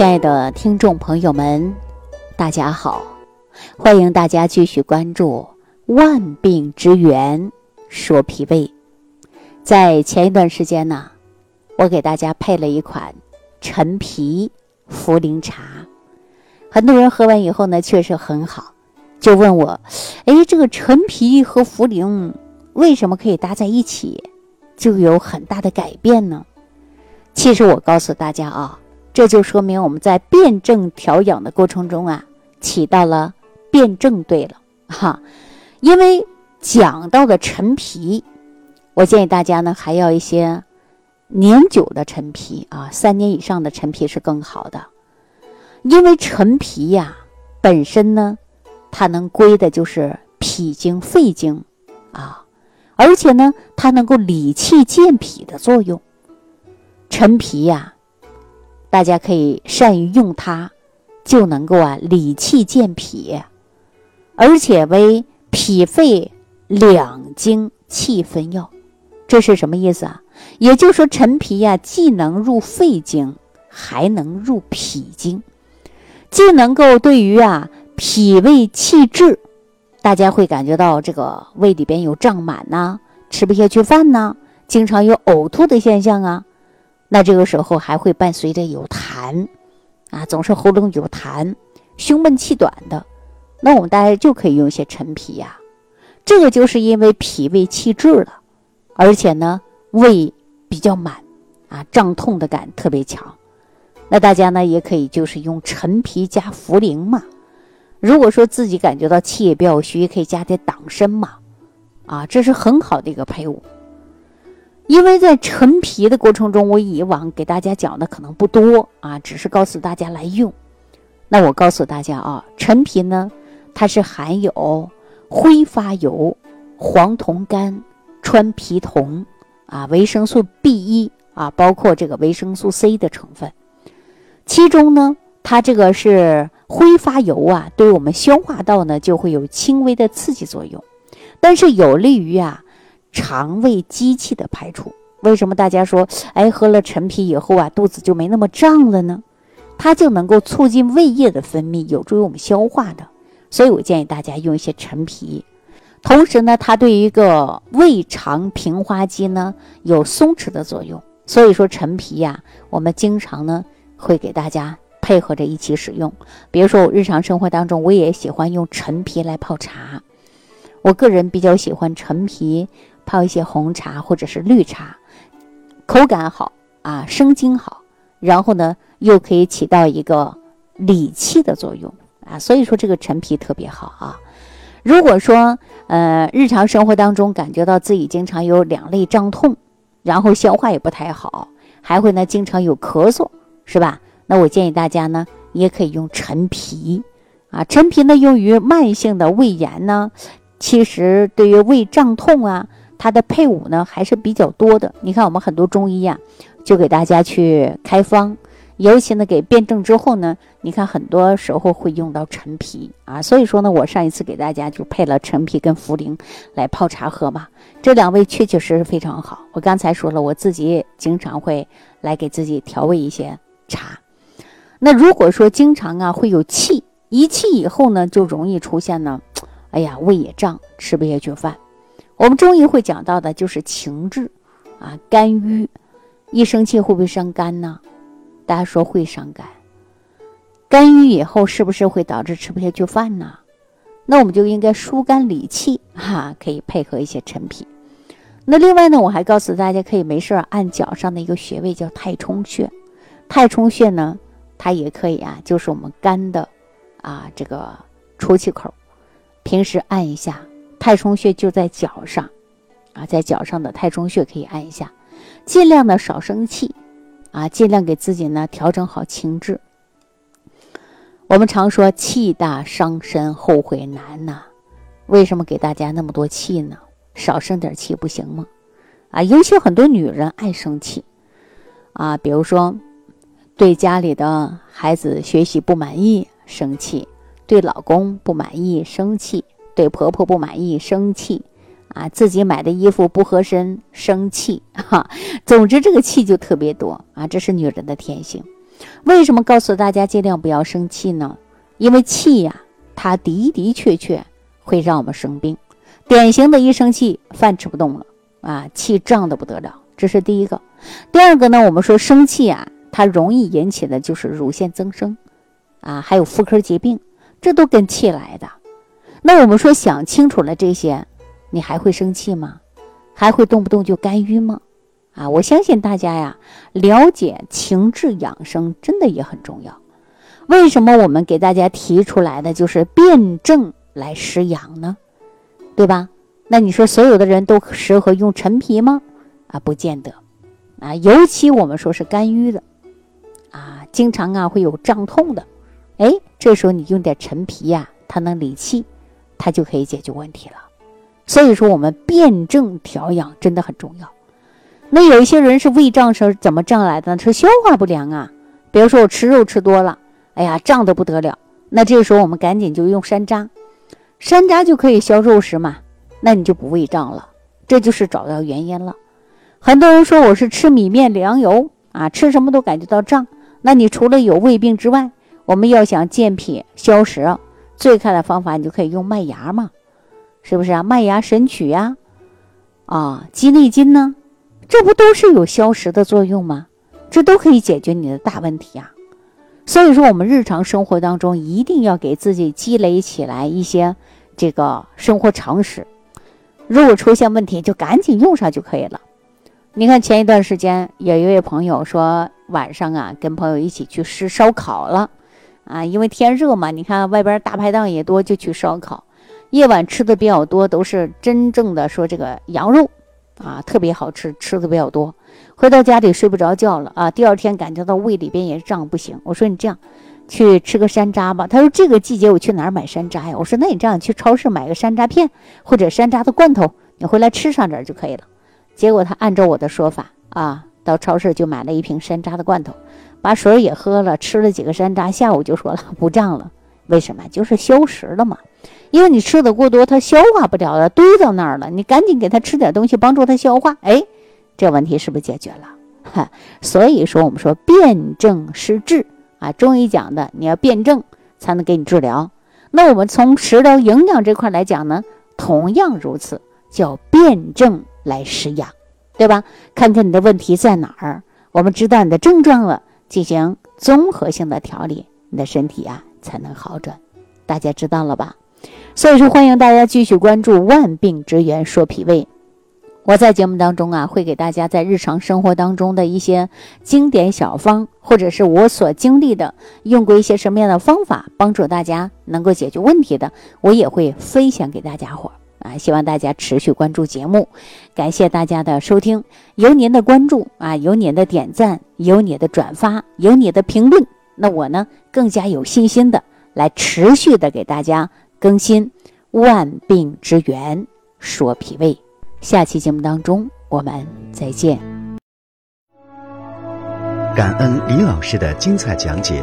亲爱的听众朋友们，大家好，欢迎大家继续关注万病之源说脾胃。在前一段时间呢，我给大家配了一款陈皮茯苓茶，很多人喝完以后呢确实很好，就问我这个陈皮和茯苓为什么可以搭在一起就有很大的改变呢？其实我告诉大家啊，这就说明我们在辩证调养的过程中啊，起到了辩证对了哈。因为讲到的陈皮，我建议大家呢还要一些年久的陈皮啊，3年以上的陈皮是更好的。因为陈皮本身呢它能归的就是脾经肺经啊，而且呢它能够理气健脾的作用。陈皮大家可以善于用它，就能够理气健脾，而且为脾肺两经气分药。这是什么意思啊？也就是说陈皮既能入肺经，还能入脾经，既能够对于脾胃气滞，大家会感觉到这个胃里边有胀满呐，吃不下去饭呐，经常有呕吐的现象啊。那这个时候还会伴随着有痰总是喉咙有痰，胸闷气短的，那我们大家就可以用一些陈皮这个就是因为脾胃气滞了，而且呢胃比较满胀痛的感特别强。那大家呢也可以就是用陈皮加茯苓嘛，如果说自己感觉到气也比较虚，可以加点党参嘛这是很好的一个配伍。因为在陈皮的过程中，我以往给大家讲的可能不多只是告诉大家来用。那我告诉大家陈皮呢它是含有挥发油、黄酮苷、川皮酮维生素 B1 包括这个维生素 C 的成分。其中呢它这个是挥发油对我们消化道呢就会有轻微的刺激作用，但是有利于肠胃积气的排除。为什么大家说喝了陈皮以后肚子就没那么胀了呢？它就能够促进胃液的分泌，有助于我们消化的。所以我建议大家用一些陈皮。同时呢它对于一个胃肠平滑肌呢有松弛的作用，所以说陈皮我们经常呢会给大家配合着一起使用。比如说我日常生活当中我也喜欢用陈皮来泡茶，我个人比较喜欢陈皮泡一些红茶或者是绿茶，口感好生津好，然后呢又可以起到一个理气的作用所以说这个陈皮特别好如果说日常生活当中感觉到自己经常有两肋胀痛，然后消化也不太好，还会呢经常有咳嗽，是吧？那我建议大家呢也可以用陈皮陈皮呢用于慢性的胃炎呢，其实对于胃胀痛它的配伍呢还是比较多的。你看我们很多中医就给大家去开方，尤其呢给辩证之后呢，你看很多时候会用到陈皮所以说呢我上一次给大家就配了陈皮跟茯苓来泡茶喝嘛，这两味确确实实非常好。我刚才说了我自己经常会来给自己调味一些茶。那如果说经常会有气，一气以后呢就容易出现呢胃也胀，吃不下去饭。我们中医会讲到的就是情志肝郁，一生气会不会伤肝呢？大家说会伤肝。肝郁以后是不是会导致吃不下去饭呢？那我们就应该疏肝理气可以配合一些陈皮。那另外呢我还告诉大家可以没事按脚上的一个穴位叫太冲穴。太冲穴呢它也可以就是我们肝的这个出气口，平时按一下太冲穴，就在脚上在脚上的太冲穴可以按一下，尽量的少生气尽量给自己呢调整好情志。我们常说气大伤身后悔难为什么给大家那么多气呢？少生点气不行吗？尤其很多女人爱生气比如说对家里的孩子学习不满意生气，对老公不满意生气，对婆婆不满意生气自己买的衣服不合身生气总之这个气就特别多这是女人的天性。为什么告诉大家尽量不要生气呢？因为气呀，它的确确会让我们生病。典型的一生气饭吃不动了啊，气胀得不得了，这是第一个。第二个呢，我们说生气啊，它容易引起的就是乳腺增生啊，还有妇科疾病，这都跟气来的。那我们说想清楚了这些，你还会生气吗？还会动不动就肝郁吗？啊，我相信大家呀，了解情志养生真的也很重要。为什么我们给大家提出来的就是辩证来食养呢？对吧？那你说所有的人都适合用陈皮吗？啊，不见得啊，尤其我们说是肝郁的啊，经常啊会有胀痛的，哎，这时候你用点陈皮呀，它能理气，它就可以解决问题了。所以说我们辩证调养真的很重要。那有一些人是胃胀是怎么胀来的呢？是消化不良啊。比如说我吃肉吃多了，哎呀，胀得不得了。那这个时候我们赶紧就用山楂，山楂就可以消肉食嘛，那你就不胃胀了。这就是找到原因了。很多人说我是吃米面粮油啊，吃什么都感觉到胀。那你除了有胃病之外，我们要想健脾消食，最快的方法你就可以用麦芽嘛，是不是啊？麦芽神曲呀，啊，鸡内金呢？这不都是有消食的作用吗？这都可以解决你的大问题啊。所以说我们日常生活当中一定要给自己积累起来一些这个生活常识，如果出现问题就赶紧用上就可以了。你看前一段时间有一位朋友说，晚上啊跟朋友一起去吃烧烤了啊，因为天热嘛，你看外边大排档也多，就去烧烤，夜晚吃的比较多都是真正的说这个羊肉啊，特别好吃，吃的比较多，回到家里睡不着觉了啊。第二天感觉到胃里边也胀不行，我说你这样去吃个山楂吧。他说这个季节我去哪儿买山楂呀？我说那你这样去超市买个山楂片或者山楂的罐头，你回来吃上点就可以了。结果他按照我的说法啊，到超市就买了一瓶山楂的罐头，把水也喝了，吃了几个山楂，下午就说了不胀了。为什么？就是消食了嘛。因为你吃的过多，它消化不了了，堆到那儿了，你赶紧给它吃点东西帮助它消化，哎，这问题是不是解决了？哈，所以说我们说辩证施治啊，中医讲的你要辩证才能给你治疗。那我们从食疗营养这块来讲呢，同样如此，叫辩证来食养，对吧？看看你的问题在哪儿，我们知道你的症状了，进行综合性的调理，你的身体啊才能好转。大家知道了吧？所以说欢迎大家继续关注万病之源说脾胃。我在节目当中啊会给大家在日常生活当中的一些经典小方，或者是我所经历的用过一些什么样的方法帮助大家能够解决问题的，我也会分享给大家伙啊，希望大家持续关注节目。感谢大家的收听，有您的关注啊，有您的点赞，有您的转发，有您的评论，那我呢更加有信心的来持续的给大家更新万病之源说脾胃。下期节目当中我们再见。感恩李老师的精彩讲解。